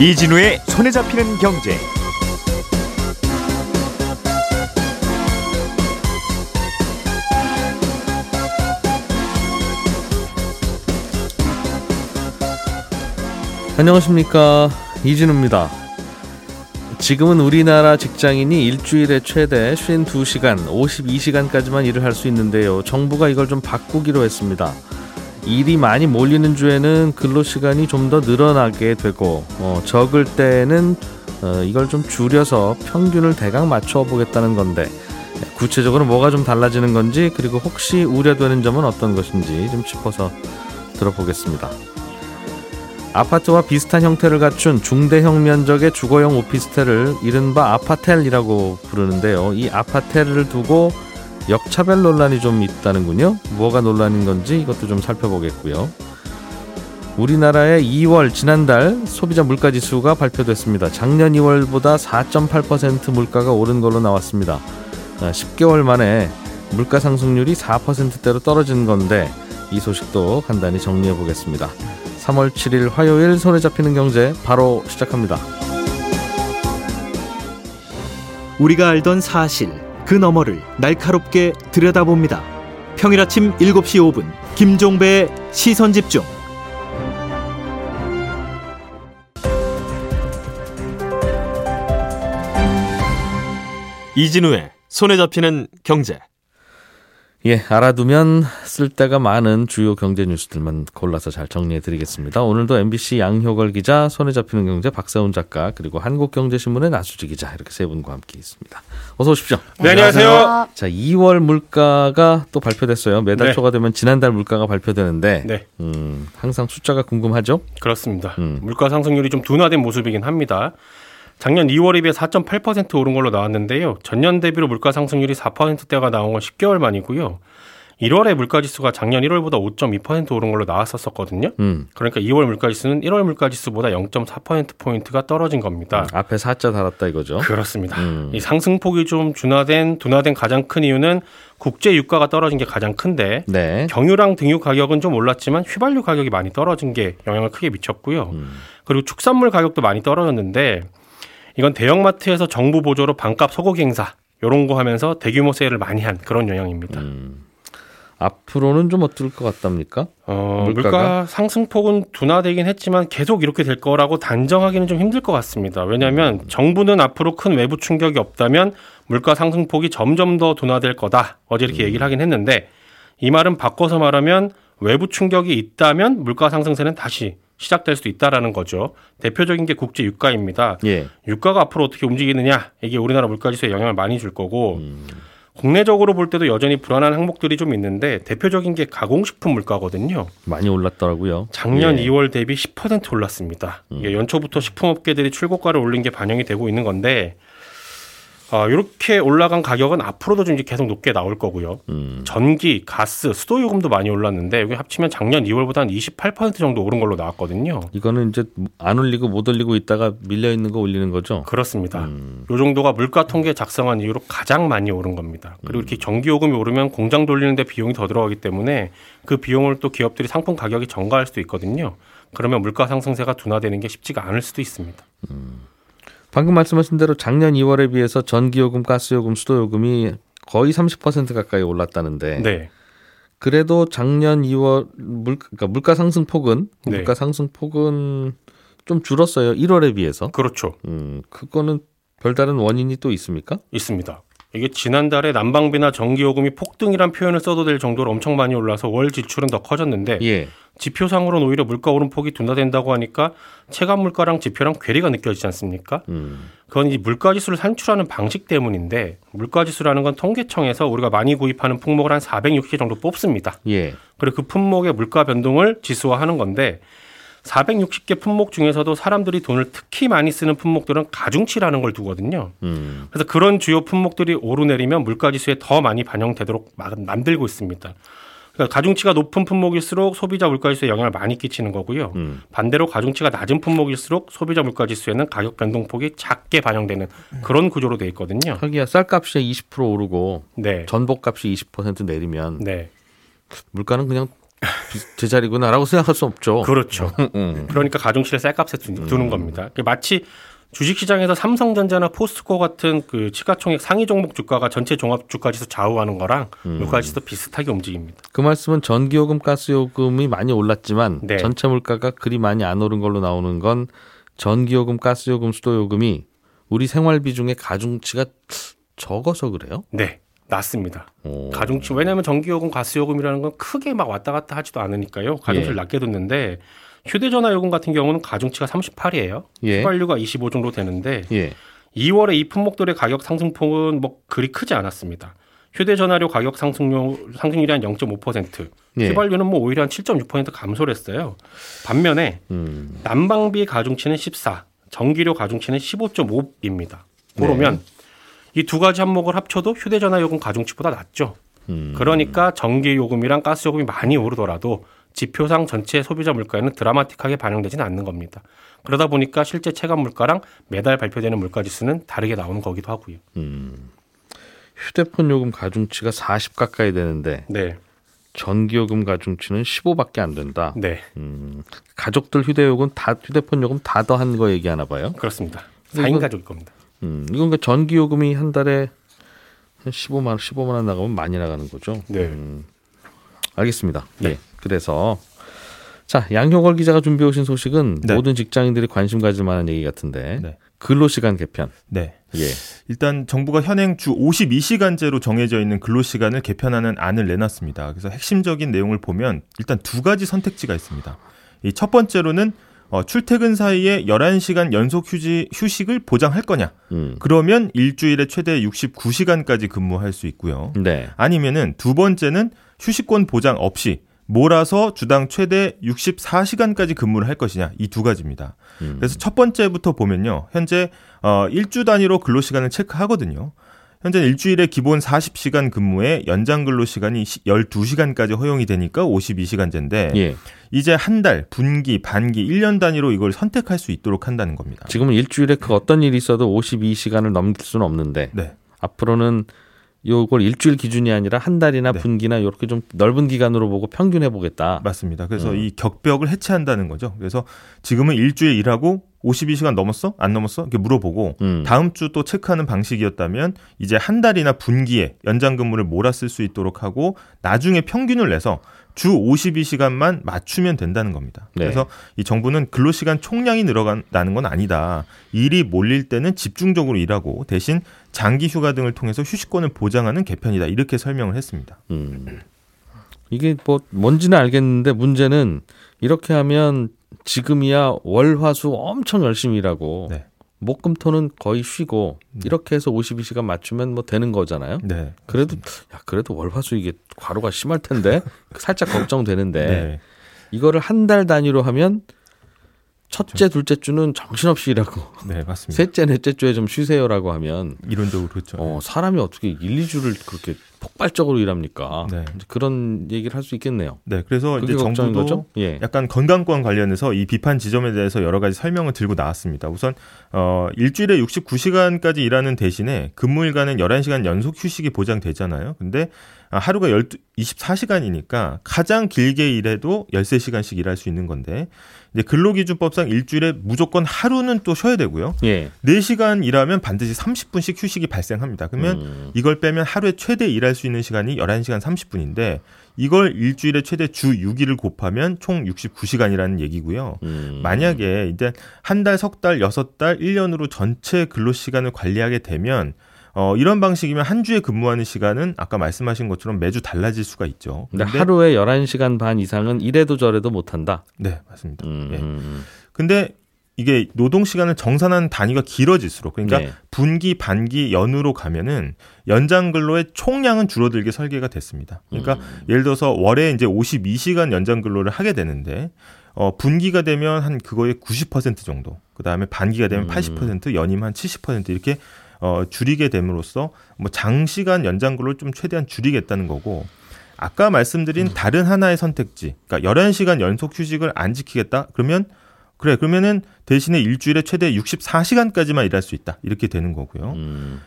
이진우의 손에 잡히는 경제. 안녕하십니까, 이진우입니다. 지금은 우리나라 직장인이 일주일에 최대 52시간, 52시간까지만 일을 할 수 있는데요. 정부가 이걸 좀 바꾸기로 했습니다. 일이 많이 몰리는 주에는 근로시간이 좀 더 늘어나게 되고 적을 때는 이걸 좀 줄여서 평균을 대강 맞춰보겠다는 건데, 구체적으로 뭐가 좀 달라지는 건지, 그리고 혹시 우려되는 점은 어떤 것인지 좀 짚어서 들어보겠습니다. 아파트와 비슷한 형태를 갖춘 중대형 면적의 주거용 오피스텔을 이른바 아파텔이라고 부르는데요. 이 아파텔을 두고 역차별 논란이 좀 있다는군요. 뭐가 논란인 건지 이것도 좀 살펴보겠고요. 우리나라의 2월, 지난달 소비자 물가지수가 발표됐습니다. 작년 2월보다 4.8% 물가가 오른 걸로 나왔습니다. 10개월 만에 물가 상승률이 4%대로 떨어진 건데, 이 소식도 간단히 정리해 보겠습니다. 3월 7일 화요일 손에 잡히는 경제 바로 시작합니다. 우리가 알던 사실, 그 너머를 날카롭게 들여다봅니다. 평일 아침 7시 5분 김종배의 시선집중. 이진우의 손에 잡히는 경제. 예, 알아두면 쓸데가 많은 주요 경제 뉴스들만 골라서 잘 정리해드리겠습니다. 오늘도 MBC 양효걸 기자, 손에 잡히는 경제 박세훈 작가, 그리고 한국경제신문의 나수지 기자, 이렇게 세 분과 함께 있습니다. 어서 오십시오. 네, 안녕하세요. 자, 2월 물가가 또 발표됐어요. 매달 초가 되면 지난달 물가가 발표되는데 항상 숫자가 궁금하죠? 그렇습니다. 물가 상승률이 좀 둔화된 모습이긴 합니다. 작년 2월에 비해 4.8% 오른 걸로 나왔는데요. 전년 대비로 물가 상승률이 4%대가 나온 건 10개월 만이고요. 1월에 물가지수가 작년 1월보다 5.2% 오른 걸로 나왔었거든요. 그러니까 2월 물가지수는 1월 물가지수보다 0.4%포인트가 떨어진 겁니다. 앞에 4자 달았다 이거죠. 그렇습니다. 이 상승폭이 좀 둔화된 가장 큰 이유는 국제 유가가 떨어진 게 가장 큰데, 경유랑 등유 가격은 좀 올랐지만 휘발유 가격이 많이 떨어진 게 영향을 크게 미쳤고요. 그리고 축산물 가격도 많이 떨어졌는데, 이건 대형마트에서 정부 보조로 반값 소고기 행사 이런 거 하면서 대규모 세일을 많이 한 그런 영향입니다. 앞으로는 좀 어떨 것 같답니까? 물가 상승폭은 둔화되긴 했지만 계속 이렇게 될 거라고 단정하기는 좀 힘들 것 같습니다. 왜냐하면 정부는 앞으로 큰 외부 충격이 없다면 물가 상승폭이 점점 더 둔화될 거다, 어제 이렇게 얘기를 하긴 했는데, 이 말은 바꿔서 말하면 외부 충격이 있다면 물가 상승세는 다시 시작될 수도 있다라는 거죠. 대표적인 게 국제 유가입니다. 유가가 앞으로 어떻게 움직이느냐, 이게 우리나라 물가지수에 영향을 많이 줄 거고, 국내적으로 볼 때도 여전히 불안한 항목들이 좀 있는데, 대표적인 게 가공식품 물가거든요. 많이 올랐더라고요. 작년 2월 대비 10% 올랐습니다. 이게 연초부터 식품업계들이 출고가를 올린 게 반영이 되고 있는 건데, 이렇게 올라간 가격은 앞으로도 좀 계속 높게 나올 거고요. 전기, 가스, 수도 요금도 많이 올랐는데, 여기 합치면 작년 2월보다 한 28% 정도 오른 걸로 나왔거든요. 이거는 이제 안 올리고 못 올리고 있다가 밀려 있는 거 올리는 거죠? 그렇습니다. 이 정도가 물가 통계 작성한 이후로 가장 많이 오른 겁니다. 그리고 이렇게 전기 요금이 오르면 공장 돌리는데 비용이 더 들어가기 때문에 그 비용을 또 기업들이 상품 가격에 전가할 수도 있거든요. 그러면 물가 상승세가 둔화되는 게 쉽지가 않을 수도 있습니다. 방금 말씀하신 대로 작년 2월에 비해서 전기요금, 가스요금, 수도요금이 거의 30% 가까이 올랐다는데, 그래도 작년 2월 물가 상승폭은 좀 줄었어요. 1월에 비해서. 그렇죠. 그거는 별다른 원인이 또 있습니까? 있습니다. 이게 지난달에 난방비나 전기요금이 폭등이란 표현을 써도 될 정도로 엄청 많이 올라서 월 지출은 더 커졌는데, 지표상으로는 오히려 물가 오름폭이 둔화된다고 하니까 체감 물가랑 지표랑 괴리가 느껴지지 않습니까? 그건 이 물가지수를 산출하는 방식 때문인데, 물가지수라는 건 통계청에서 우리가 많이 구입하는 품목을 한 460개 정도 뽑습니다. 그리고 그 품목의 물가 변동을 지수화하는 건데, 460개 품목 중에서도 사람들이 돈을 특히 많이 쓰는 품목들은 가중치라는 걸 두거든요. 그래서 그런 주요 품목들이 오르내리면 물가지수에 더 많이 반영되도록 만들고 있습니다. 그러니까 가중치가 높은 품목일수록 소비자 물가지수에 영향을 많이 끼치는 거고요. 반대로 가중치가 낮은 품목일수록 소비자 물가지수에는 가격 변동폭이 작게 반영되는 그런 구조로 돼 있거든요. 하기야 쌀값이 20% 오르고 전복값이 20% 내리면 물가는 그냥 제 자리구나라고 생각할 수 없죠. 그렇죠. 그러니까 가중실에 쌀값에 두는 겁니다. 마치 주식시장에서 삼성전자나 포스코 같은 그 시가총액 상위 종목 주가가 전체 종합주가지수 좌우하는 거랑 요가지수도 비슷하게 움직입니다. 그 말씀은 전기요금, 가스요금이 많이 올랐지만 네. 전체 물가가 그리 많이 안 오른 걸로 나오는 건 전기요금, 가스요금, 수도요금이 우리 생활비 중에 가중치가 적어서 그래요? 네. 낮습니다. 오. 가중치. 왜냐하면 전기요금, 가스요금이라는 건 크게 막 왔다 갔다 하지도 않으니까요. 가중치를 예. 낮게 뒀는데 휴대전화 요금 같은 경우는 가중치가 38이에요. 예. 휘발유가 25 정도 되는데 예. 2월에 이 품목들의 가격 상승폭은 뭐 그리 크지 않았습니다. 휴대전화료 가격 상승률이 한 0.5%, 예. 휘발유는 뭐 오히려 한 7.6% 감소를 했어요. 반면에 난방비 가중치는 14, 전기료 가중치는 15.5입니다. 그러면 네. 이 두 가지 항목을 합쳐도 휴대전화 요금 가중치보다 낮죠. 그러니까 전기요금이랑 가스요금이 많이 오르더라도 지표상 전체 소비자 물가에는 드라마틱하게 반영되지는 않는 겁니다. 그러다 보니까 실제 체감 물가랑 매달 발표되는 물가지수는 다르게 나오는 거기도 하고요. 휴대폰 요금 가중치가 40 가까이 되는데 네. 전기요금 가중치는 15밖에 안 된다. 네. 가족들 휴대폰 요금 다 더한 거 얘기하나 봐요. 그렇습니다. 4인 가족일 겁니다. 이건 그러니까 전기요금이 한 달에 15만 원 나가면 많이 나가는 거죠. 네. 알겠습니다. 네. 예. 그래서 자 양효걸 기자가 준비해 오신 소식은 네. 모든 직장인들이 관심 가질 만한 얘기 같은데 네. 근로시간 개편. 네. 예. 일단 정부가 현행 주 52시간제로 정해져 있는 근로시간을 개편하는 안을 내놨습니다. 그래서 핵심적인 내용을 보면 일단 두 가지 선택지가 있습니다. 이 첫 번째로는 출퇴근 사이에 11시간 연속 휴식을 보장할 거냐. 그러면 일주일에 최대 69시간까지 근무할 수 있고요. 네. 아니면은 두 번째는 휴식권 보장 없이 몰아서 주당 최대 64시간까지 근무를 할 것이냐. 이 두 가지입니다. 그래서 첫 번째부터 보면요. 현재 일주 단위로 근로시간을 체크하거든요. 현재 일주일에 기본 40시간 근무에 연장 근로시간이 12시간까지 허용이 되니까 52시간제인데 예. 이제 한 달, 분기, 반기, 1년 단위로 이걸 선택할 수 있도록 한다는 겁니다. 지금은 일주일에 그 어떤 일이 있어도 52시간을 넘길 수는 없는데 네. 앞으로는 이걸 일주일 기준이 아니라 한 달이나 네. 분기나 이렇게 좀 넓은 기간으로 보고 평균해 보겠다. 맞습니다. 그래서 이 격벽을 해체한다는 거죠. 그래서 지금은 일주일 일하고 52시간 넘었어? 안 넘었어? 이렇게 물어보고 다음 주 또 체크하는 방식이었다면 이제 한 달이나 분기에 연장 근무를 몰아 쓸 수 있도록 하고 나중에 평균을 내서 주 52시간만 맞추면 된다는 겁니다. 네. 그래서 이 정부는 근로시간 총량이 늘어나는 건 아니다. 일이 몰릴 때는 집중적으로 일하고 대신 장기 휴가 등을 통해서 휴식권을 보장하는 개편이다. 이렇게 설명을 했습니다. 이게 뭐 뭔지는 알겠는데 문제는 이렇게 하면 지금이야 월화수 엄청 열심히 일하고 네. 목금토는 거의 쉬고 이렇게 해서 52시간 맞추면 뭐 되는 거잖아요. 네, 그래도 월화수 이게 과로가 심할 텐데 살짝 걱정되는데 네. 이거를 한 달 단위로 하면 첫째, 둘째 주는 정신없이 일하고 네, 맞습니다. 셋째, 넷째 주에 좀 쉬세요라고 하면 이론적으로 그렇죠. 사람이 어떻게 1, 2주를 그렇게 폭발적으로 일합니까? 네. 그런 얘기를 할 수 있겠네요. 네, 그래서 이제 정부도 예. 약간 건강권 관련해서 이 비판 지점에 대해서 여러 가지 설명을 들고 나왔습니다. 우선 일주일에 69시간까지 일하는 대신에 근무일간은 11시간 연속 휴식이 보장되잖아요. 근데 하루가 24시간이니까 가장 길게 일해도 13시간씩 일할 수 있는 건데 이제 근로기준법상 일주일에 무조건 하루는 또 쉬어야 되고요. 예. 4시간 일하면 반드시 30분씩 휴식이 발생합니다. 그러면 이걸 빼면 하루에 최대 일할 수 있는 시간이 11시간 30분인데 이걸 일주일에 최대 주 6일을 곱하면 총 69시간이라는 얘기고요. 만약에 이제 한 달, 석 달, 6달, 1년으로 전체 근로시간을 관리하게 되면 이런 방식이면 한 주에 근무하는 시간은 아까 말씀하신 것처럼 매주 달라질 수가 있죠. 근데 하루에 11시간 반 이상은 이래도 저래도 못한다. 네, 맞습니다. 예. 근데 이게 노동시간을 정산하는 단위가 길어질수록 그러니까 네. 분기, 반기, 연으로 가면은 연장근로의 총량은 줄어들게 설계가 됐습니다. 그러니까 예를 들어서 월에 이제 52시간 연장근로를 하게 되는데 분기가 되면 한 그거의 90% 정도, 그 다음에 반기가 되면 80%, 연임 한 70% 이렇게 줄이게 됨으로써 뭐 장시간 연장근로를 좀 최대한 줄이겠다는 거고 아까 말씀드린 다른 하나의 선택지, 그러니까 11시간 연속 휴직을 안 지키겠다 그러면 그래, 그러면은 대신에 일주일에 최대 64시간까지만 일할 수 있다. 이렇게 되는 거고요.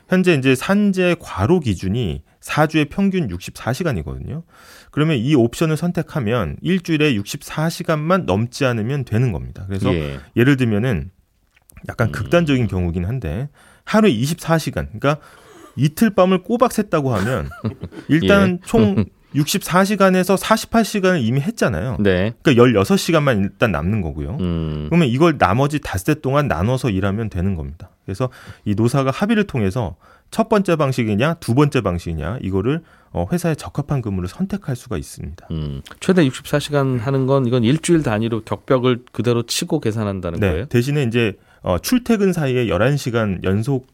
현재 이제 산재 과로 기준이 4주에 평균 64시간이거든요. 그러면 이 옵션을 선택하면 일주일에 64시간만 넘지 않으면 되는 겁니다. 그래서 예를 들면은 약간 극단적인 경우긴 한데 하루에 24시간, 그러니까 이틀 밤을 꼬박 샜다고 하면 일단 총 64시간에서 48시간을 이미 했잖아요. 네. 그러니까 16시간만 일단 남는 거고요. 그러면 이걸 나머지 닷새 동안 나눠서 일하면 되는 겁니다. 그래서 이 노사가 합의를 통해서 첫 번째 방식이냐 두 번째 방식이냐 이거를 회사에 적합한 근무를 선택할 수가 있습니다. 최대 64시간 하는 건 이건 일주일 단위로 격벽을 그대로 치고 계산한다는 거예요? 대신에 이제 출퇴근 사이에 11시간 연속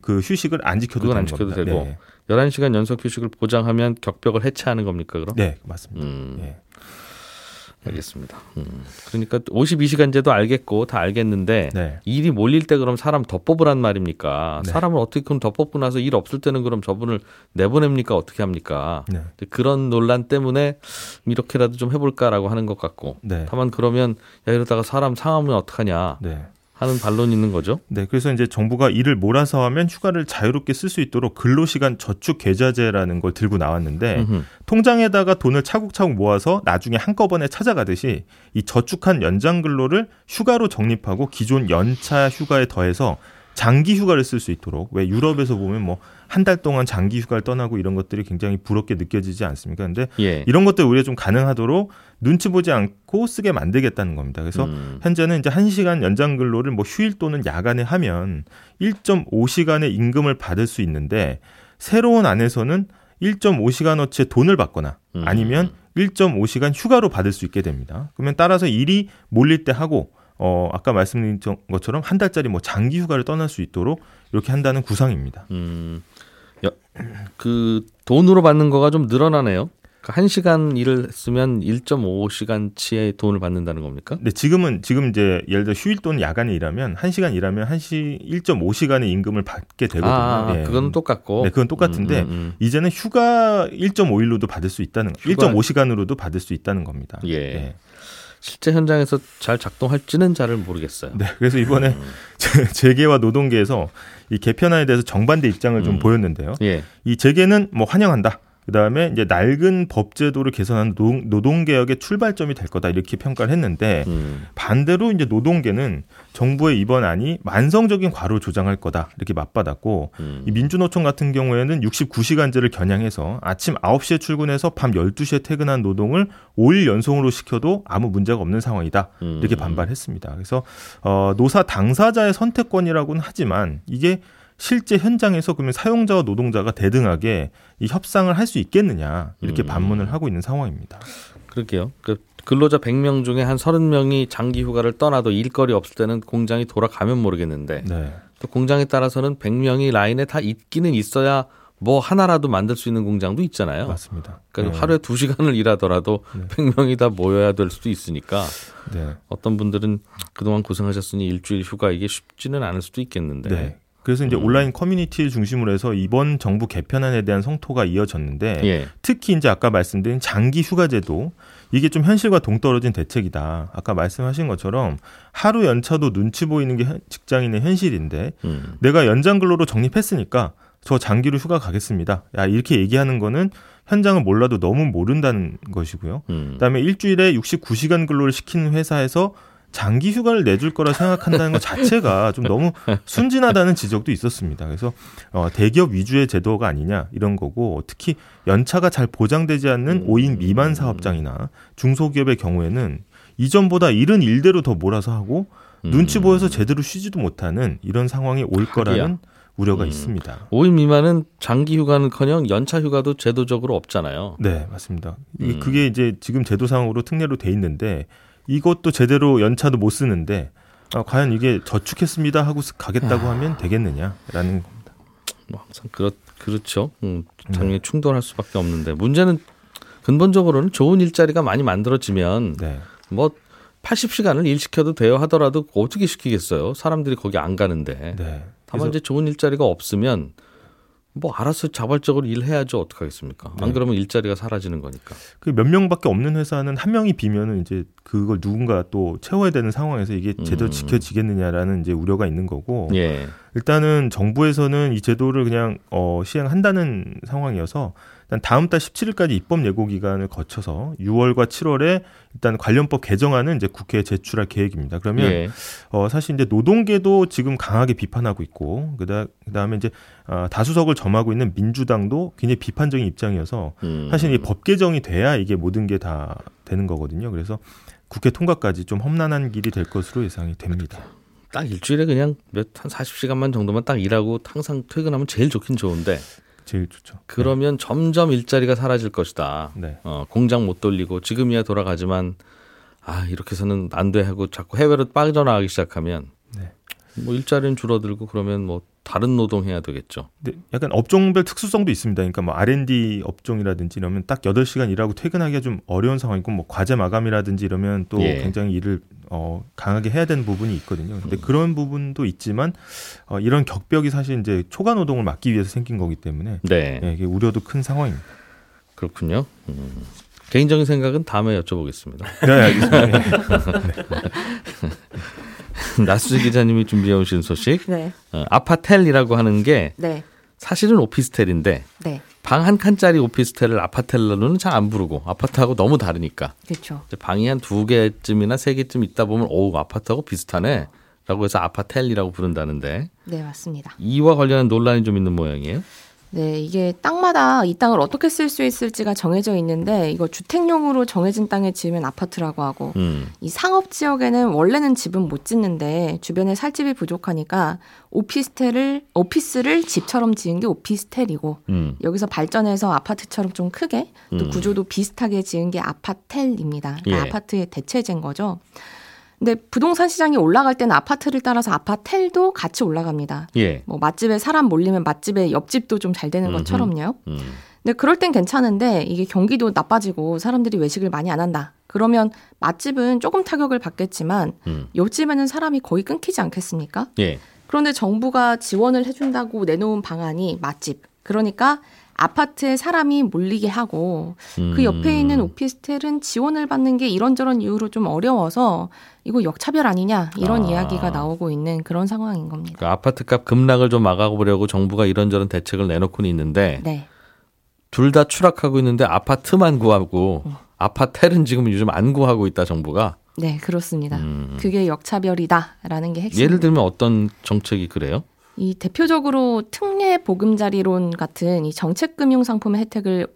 그 휴식을 안 지켜도 되는 겁니다. 되고. 네. 11시간 연속 휴식을 보장하면 격벽을 해체하는 겁니까, 그럼? 네, 맞습니다. 네. 알겠습니다. 그러니까 52시간제도 알겠고 다 알겠는데 네. 일이 몰릴 때 그럼 사람 더 뽑으란 말입니까? 네. 사람을 어떻게 그럼 더 뽑고 나서 일 없을 때는 그럼 저분을 내보냅니까? 어떻게 합니까? 네. 그런 논란 때문에 이렇게라도 좀 해볼까라고 하는 것 같고 네. 다만 그러면 야, 이러다가 사람 상하면 어떡하냐? 네. 하는 반론이 있는 거죠. 네, 그래서 이제 정부가 일을 몰아서 하면 휴가를 자유롭게 쓸 수 있도록 근로시간 저축 계좌제라는 걸 들고 나왔는데 통장에다가 돈을 차곡차곡 모아서 나중에 한꺼번에 찾아가듯이 이 저축한 연장 근로를 휴가로 적립하고 기존 연차 휴가에 더해서 장기 휴가를 쓸 수 있도록, 왜 유럽에서 보면 뭐 한 달 동안 장기 휴가를 떠나고 이런 것들이 굉장히 부럽게 느껴지지 않습니까? 그런데 이런 것들 우리가 좀 가능하도록 눈치 보지 않고 쓰게 만들겠다는 겁니다. 그래서 현재는 이제 1시간 연장 근로를 뭐 휴일 또는 야간에 하면 1.5시간의 임금을 받을 수 있는데 새로운 안에서는 1.5시간어치의 돈을 받거나 아니면 1.5시간 휴가로 받을 수 있게 됩니다. 그러면 따라서 일이 몰릴 때 하고 아까 말씀드린 것처럼 한 달짜리 뭐 장기 휴가를 떠날 수 있도록 이렇게 한다는 구상입니다. 그 돈으로 받는 거가 좀 늘어나네요. 그러니까 1시간 일을 쓰면 1.5시간치의 돈을 받는다는 겁니까? 네, 지금 이제 예를 들어 휴일 또는 야간에 일하면 1시간 일하면 1.5시간의 임금을 받게 되거든요. 네. 그건 똑같고. 네, 그건 똑같은데 이제는 휴가 1.5일로도 받을 수 있다는 1.5시간으로도 받을 수 있다는 겁니다. 예. 네. 실제 현장에서 잘 작동할지는 잘 모르겠어요. 네, 그래서 이번에 재계와 노동계에서 이 개편안에 대해서 정반대 입장을 좀 보였는데요. 이 재계는 뭐 환영한다. 그다음에 이제 낡은 법제도를 개선하는 노동개혁의 출발점이 될 거다 이렇게 평가를 했는데 반대로 이제 노동계는 정부의 이번 안이 만성적인 과로 조장할 거다 이렇게 맞받았고 이 민주노총 같은 경우에는 69시간제를 겨냥해서 아침 9시에 출근해서 밤 12시에 퇴근한 노동을 5일 연속으로 시켜도 아무 문제가 없는 상황이다 이렇게 반발했습니다. 그래서 노사 당사자의 선택권이라고는 하지만 이게 실제 현장에서 그러면 사용자와 노동자가 대등하게 이 협상을 할 수 있겠느냐 이렇게 반문을 하고 있는 상황입니다. 그럴게요. 근로자 100명 중에 한 30명이 장기 휴가를 떠나도 일거리 없을 때는 공장이 돌아가면 모르겠는데 네. 또 공장에 따라서는 100명이 라인에 다 있기는 있어야 뭐 하나라도 만들 수 있는 공장도 있잖아요. 맞습니다. 그러니까 네. 하루에 2시간을 일하더라도 100명이 다 모여야 될 수도 있으니까 네. 어떤 분들은 그동안 고생하셨으니 일주일 휴가 이게 쉽지는 않을 수도 있겠는데 네. 그래서 이제 온라인 커뮤니티를 중심으로 해서 이번 정부 개편안에 대한 성토가 이어졌는데 특히 이제 아까 말씀드린 장기 휴가제도 이게 좀 현실과 동떨어진 대책이다. 아까 말씀하신 것처럼 하루 연차도 눈치 보이는 게 직장인의 현실인데 내가 연장 근로로 적립했으니까 저 장기로 휴가 가겠습니다. 야, 이렇게 얘기하는 거는 현장을 몰라도 너무 모른다는 것이고요. 그다음에 일주일에 69시간 근로를 시키는 회사에서 장기 휴가를 내줄 거라 생각한다는 것 자체가 좀 너무 순진하다는 지적도 있었습니다. 그래서 대기업 위주의 제도가 아니냐 이런 거고 특히 연차가 잘 보장되지 않는 5인 미만 사업장이나 중소기업의 경우에는 이전보다 일은 일대로 더 몰아서 하고 눈치 보여서 제대로 쉬지도 못하는 이런 상황이 올 거라는 우려가 있습니다. 5인 미만은 장기 휴가는커녕 연차 휴가도 제도적으로 없잖아요. 네, 맞습니다. 그게 이제 지금 제도상으로 특례로 돼 있는데 이것도 제대로 연차도 못 쓰는데 과연 이게 저축했습니다 하고 가겠다고 하면 되겠느냐라는 겁니다. 항상 그렇죠. 당연히 충돌할 수밖에 없는데 문제는 근본적으로는 좋은 일자리가 많이 만들어지면 뭐 80시간을 일시켜도 돼요 하더라도 어떻게 시키겠어요. 사람들이 거기 안 가는데. 네. 다만 이제 좋은 일자리가 없으면 뭐 알아서 자발적으로 일해야죠. 어떡하겠습니까? 안 그러면 일자리가 사라지는 거니까. 그 몇 명밖에 없는 회사는 한 명이 비면은 이제 그걸 누군가 또 채워야 되는 상황에서 이게 제대로 지켜지겠느냐라는 이제 우려가 있는 거고 예. 일단은 정부에서는 이 제도를 그냥 시행한다는 상황이어서 일단 다음 달 17일까지 입법 예고 기간을 거쳐서 6월과 7월에 일단 관련법 개정안은 이제 국회에 제출할 계획입니다. 그러면 예. 사실 이제 노동계도 지금 강하게 비판하고 있고 그다음에 이제 다수석을 점하고 있는 민주당도 굉장히 비판적인 입장이어서 사실 이 법 개정이 돼야 이게 모든 게 다 되는 거거든요. 그래서 국회 통과까지 좀 험난한 길이 될 것으로 예상이 됩니다. 딱 일주일에 그냥 한 40시간만 정도만 딱 일하고 항상 퇴근하면 제일 좋긴 좋은데. 제일 좋죠. 그러면 네. 점점 일자리가 사라질 것이다. 네. 공장 못 돌리고 지금이야 돌아가지만 이렇게 해서는 안 돼 하고 자꾸 해외로 빠져나가기 시작하면 네. 뭐 일자리는 줄어들고 그러면 뭐 다른 노동해야 되겠죠. 네, 약간 업종별 특수성도 있습니다. 그러니까 뭐 R&D 업종이라든지 이러면 딱 8시간 일하고 퇴근하기가 좀 어려운 상황이고 뭐 과제 마감이라든지 이러면 또 예. 굉장히 일을 강하게 해야 되는 부분이 있거든요. 그런데 그런 부분도 있지만 이런 격벽이 사실 이제 초과 노동을 막기 위해서 생긴 거기 때문에 네. 예, 이게 우려도 큰 상황입니다. 그렇군요. 개인적인 생각은 다음에 여쭤보겠습니다. 네, 알겠습니다. 네. 나수지 기자님이 준비해 오신 소식. 네. 아파텔이라고 하는 게 네. 사실은 오피스텔인데 네. 방 한 칸짜리 오피스텔을 아파텔로는 잘 안 부르고 아파트하고 너무 다르니까. 그렇죠. 방이 한 2개쯤이나 3개쯤 있다 보면 아파트하고 비슷하네 라고 해서 아파텔이라고 부른다는데. 네, 맞습니다. 이와 관련한 논란이 좀 있는 모양이에요. 네, 이게 땅마다 이 땅을 어떻게 쓸 수 있을지가 정해져 있는데 이거 주택용으로 정해진 땅에 지으면 아파트라고 하고 이 상업지역에는 원래는 집은 못 짓는데 주변에 살 집이 부족하니까 오피스를 집처럼 지은 게 오피스텔이고 여기서 발전해서 아파트처럼 좀 크게 또 구조도 비슷하게 지은 게 아파텔입니다. 그러니까 예. 아파트의 대체제인 거죠. 근데 부동산 시장이 올라갈 때는 아파트를 따라서 아파텔도 같이 올라갑니다. 예. 뭐 맛집에 사람 몰리면 맛집에 옆집도 좀 잘 되는 것처럼요. 근데 그럴 땐 괜찮은데 이게 경기도 나빠지고 사람들이 외식을 많이 안 한다. 그러면 맛집은 조금 타격을 받겠지만 옆집에는 사람이 거의 끊기지 않겠습니까? 예. 그런데 정부가 지원을 해준다고 내놓은 방안이 맛집. 그러니까 아파트에 사람이 몰리게 하고 그 옆에 있는 오피스텔은 지원을 받는 게 이런저런 이유로 좀 어려워서 이거 역차별 아니냐 이런 이야기가 나오고 있는 그런 상황인 겁니다. 그러니까 아파트값 급락을 좀 막아보려고 정부가 이런저런 대책을 내놓고는 있는데 네. 둘 다 추락하고 있는데 아파트만 구하고 아파텔은 지금 요즘 안 구하고 있다 정부가. 네 그렇습니다. 그게 역차별이다라는 게 핵심입니다. 예를 들면 어떤 정책이 그래요? 이 대표적으로 특례 보금자리론 같은 이 정책금융 상품의 혜택을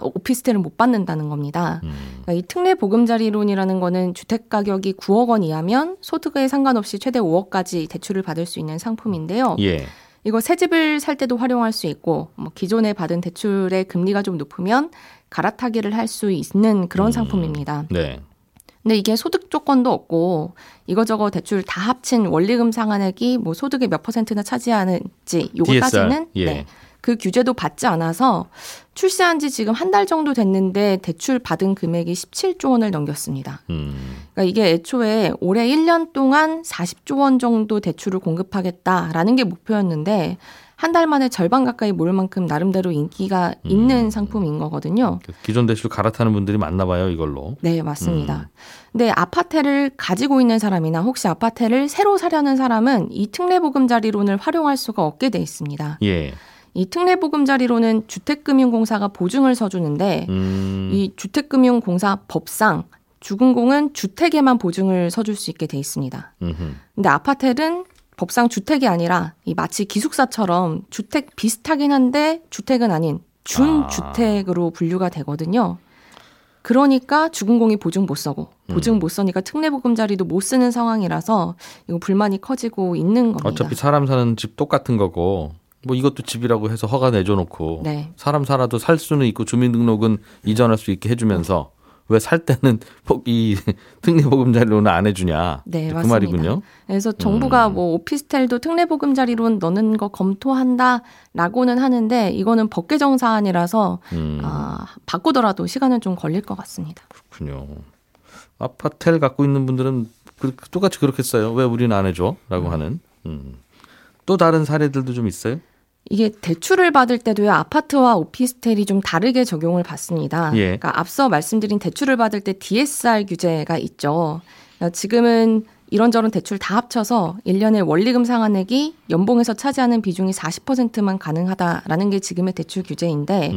오피스텔은 못 받는다는 겁니다. 그러니까 이 특례 보금자리론이라는 거는 주택 가격이 9억 원 이하면 소득에 상관없이 최대 5억까지 대출을 받을 수 있는 상품인데요. 예. 이거 새 집을 살 때도 활용할 수 있고 뭐 기존에 받은 대출의 금리가 좀 높으면 갈아타기를 할 수 있는 그런 상품입니다. 네. 근데 이게 소득 조건도 없고 이거저거 대출 다 합친 원리금 상환액이 뭐 소득의 몇 퍼센트나 차지하는지 요거 따지는 예. 네, 그 규제도 받지 않아서 출시한 지 지금 한 달 정도 됐는데 대출 받은 금액이 17조 원을 넘겼습니다. 그러니까 이게 애초에 올해 1년 동안 40조 원 정도 대출을 공급하겠다라는 게 목표였는데 한 달 만에 절반 가까이 모를 만큼 나름대로 인기가 있는 상품인 거거든요. 기존 대출 갈아타는 분들이 많나 봐요, 이걸로. 네, 맞습니다. 근데 아파텔을 가지고 있는 사람이나 혹시 아파텔을 새로 사려는 사람은 이 특례보금자리론을 활용할 수가 없게 돼 있습니다. 예. 이 특례보금자리론은 주택금융공사가 보증을 서주는데 이 주택금융공사 법상 주금공은 주택에만 보증을 서줄 수 있게 돼 있습니다. 근데 아파텔은 법상 주택이 아니라 이 마치 기숙사처럼 주택 비슷하긴 한데 주택은 아닌 준주택으로 분류가 되거든요. 그러니까 주금공이 보증 못 서고 보증 못 서니까 특례보금자리도 못 쓰는 상황이라서 이거 불만이 커지고 있는 겁니다. 어차피 사람 사는 집 똑같은 거고 뭐 이것도 집이라고 해서 허가 내줘놓고 네. 사람 살아도 살 수는 있고 주민등록은 이전할 수 있게 해주면서 왜 살 때는 이 특례보금자리론을 안 해주냐. 네, 그 맞습니다. 말이군요. 그래서 정부가 뭐 오피스텔도 특례보금자리론 넣는 거 검토한다라고는 하는데 이거는 법 개정 사안이라서 바꾸더라도 시간은 좀 걸릴 것 같습니다. 그렇군요. 아파텔 갖고 있는 분들은 똑같이 그렇겠어요. 왜 우리는 안 해줘? 라고 하는. 또 다른 사례들도 좀 있어요? 이게 대출을 받을 때도요, 아파트와 오피스텔이 좀 다르게 적용을 받습니다. 예. 그러니까 앞서 말씀드린 대출을 받을 때 DSR 규제가 있죠. 그러니까 지금은 이런저런 대출 다 합쳐서 1년에 원리금 상환액이 연봉에서 차지하는 비중이 40%만 가능하다라는 게 지금의 대출 규제인데,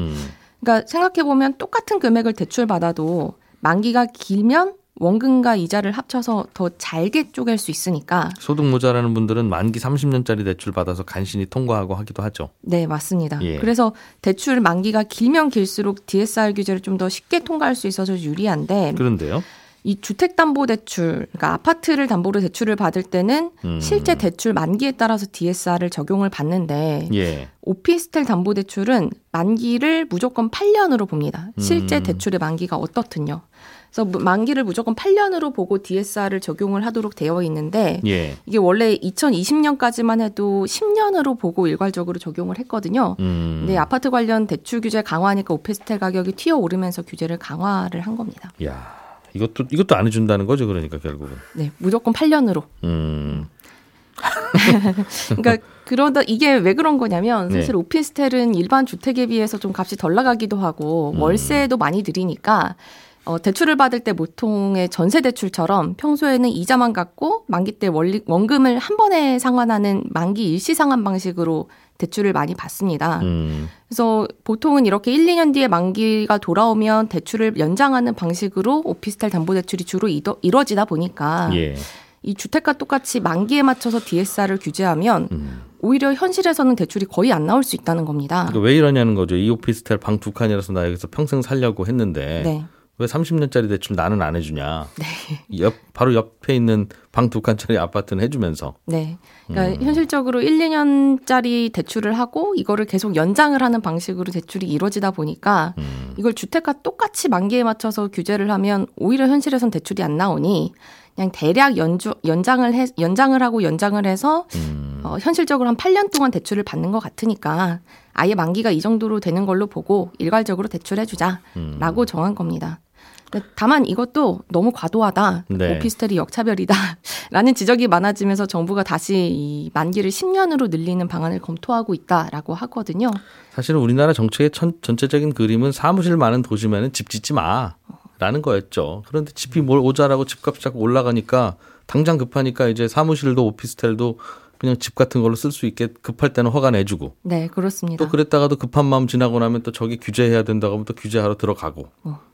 그러니까 생각해보면 똑같은 금액을 대출받아도 만기가 길면 원금과 이자를 합쳐서 더 잘게 쪼갤 수 있으니까. 소득 모자라는 분들은 만기 30년짜리 대출 받아서 간신히 통과하고 하기도 하죠. 네, 맞습니다. 예. 그래서 대출 만기가 길면 길수록 DSR 규제를 좀 더 쉽게 통과할 수 있어서 유리한데. 그런데요? 이 주택담보대출, 그러니까 아파트를 담보로 대출을 받을 때는 실제 대출 만기에 따라서 DSR을 적용을 받는데, 예. 오피스텔 담보대출은 만기를 무조건 8년으로 봅니다. 실제 대출의 만기가 어떻든요. 그래서 만기를 무조건 8년으로 보고 DSR을 적용을 하도록 되어 있는데, 예. 이게 원래 2020년까지만 해도 10년으로 보고 일괄적으로 적용을 했거든요. 근데 아파트 관련 대출 규제 강화하니까 오피스텔 가격이 튀어오르면서 규제를 강화를 한 겁니다. 야. 이것도 안 해준다는 거죠, 그러니까 결국은. 네, 무조건 8년으로. 그러니까 그러다 이게 왜 그런 거냐면 사실 네. 오피스텔은 일반 주택에 비해서 좀 값이 덜 나가기도 하고 월세도 많이 들이니까 대출을 받을 때 보통의 전세 대출처럼 평소에는 이자만 갚고 만기 때 원금을 한 번에 상환하는 만기 일시 상환 방식으로 대출을 많이 받습니다. 그래서 보통은 이렇게 1, 2년 뒤에 만기가 돌아오면 대출을 연장하는 방식으로 오피스텔 담보대출이 주로 이루어지다 보니까 예. 이 주택과 똑같이 만기에 맞춰서 DSR을 규제하면 오히려 현실에서는 대출이 거의 안 나올 수 있다는 겁니다. 그러니까 왜 이러냐는 거죠. 이 오피스텔 방 두 칸이라서 나 여기서 평생 살려고 했는데 네. 왜 30년짜리 대출 나는 안 해주냐. 네. 바로 옆에 있는 방 두 칸짜리 아파트는 해주면서. 네. 그러니까 현실적으로 1, 2년짜리 대출을 하고 이거를 계속 연장을 하는 방식으로 대출이 이루어지다 보니까 이걸 주택과 똑같이 만기에 맞춰서 규제를 하면 오히려 현실에선 대출이 안 나오니 그냥 대략 연장을 해서 현실적으로 한 8년 동안 대출을 받는 것 같으니까 아예 만기가 이 정도로 되는 걸로 보고 일괄적으로 대출해주자라고 정한 겁니다. 다만 이것도 너무 과도하다. 네. 오피스텔이 역차별이다라는 지적이 많아지면서 정부가 다시 이 만기를 10년으로 늘리는 방안을 검토하고 있다라고 하거든요. 사실은 우리나라 정책의 전체적인 그림은 사무실 많은 도시면은 집 짓지 마라는 거였죠. 그런데 집이 뭘 오자라고 집값이 자꾸 올라가니까 당장 급하니까 이제 사무실도 오피스텔도 그냥 집 같은 걸로 쓸 수 있게 급할 때는 허가 내주고. 네, 그렇습니다. 또 그랬다가도 급한 마음 지나고 나면 또 저기 규제해야 된다고 하면 또 규제하러 들어가고.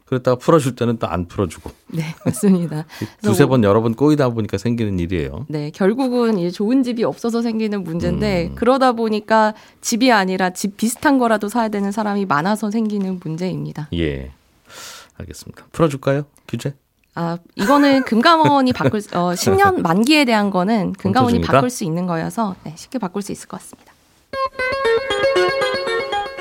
그랬다가 풀어줄 때는 또 안 풀어주고. 네, 맞습니다. 두세 번 여러 번 꼬이다 보니까 생기는 일이에요. 네, 결국은 이제 좋은 집이 없어서 생기는 문제인데 그러다 보니까 집이 아니라 집 비슷한 거라도 사야 되는 사람이 많아서 생기는 문제입니다. 예, 알겠습니다. 풀어줄까요? 규제? 아, 이거는 금감원이 10년 만기에 대한 거는 금감원이 바꿀 수 있는 거여서 네, 쉽게 바꿀 수 있을 것 같습니다.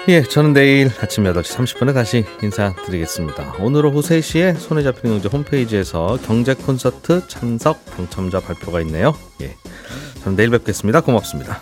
예, 저는 내일 아침 8시 30분에 다시 인사드리겠습니다. 오늘 오후 3시에 손에 잡히는 경제 홈페이지에서 경제 콘서트 참석 당첨자 발표가 있네요. 예, 저는 내일 뵙겠습니다. 고맙습니다.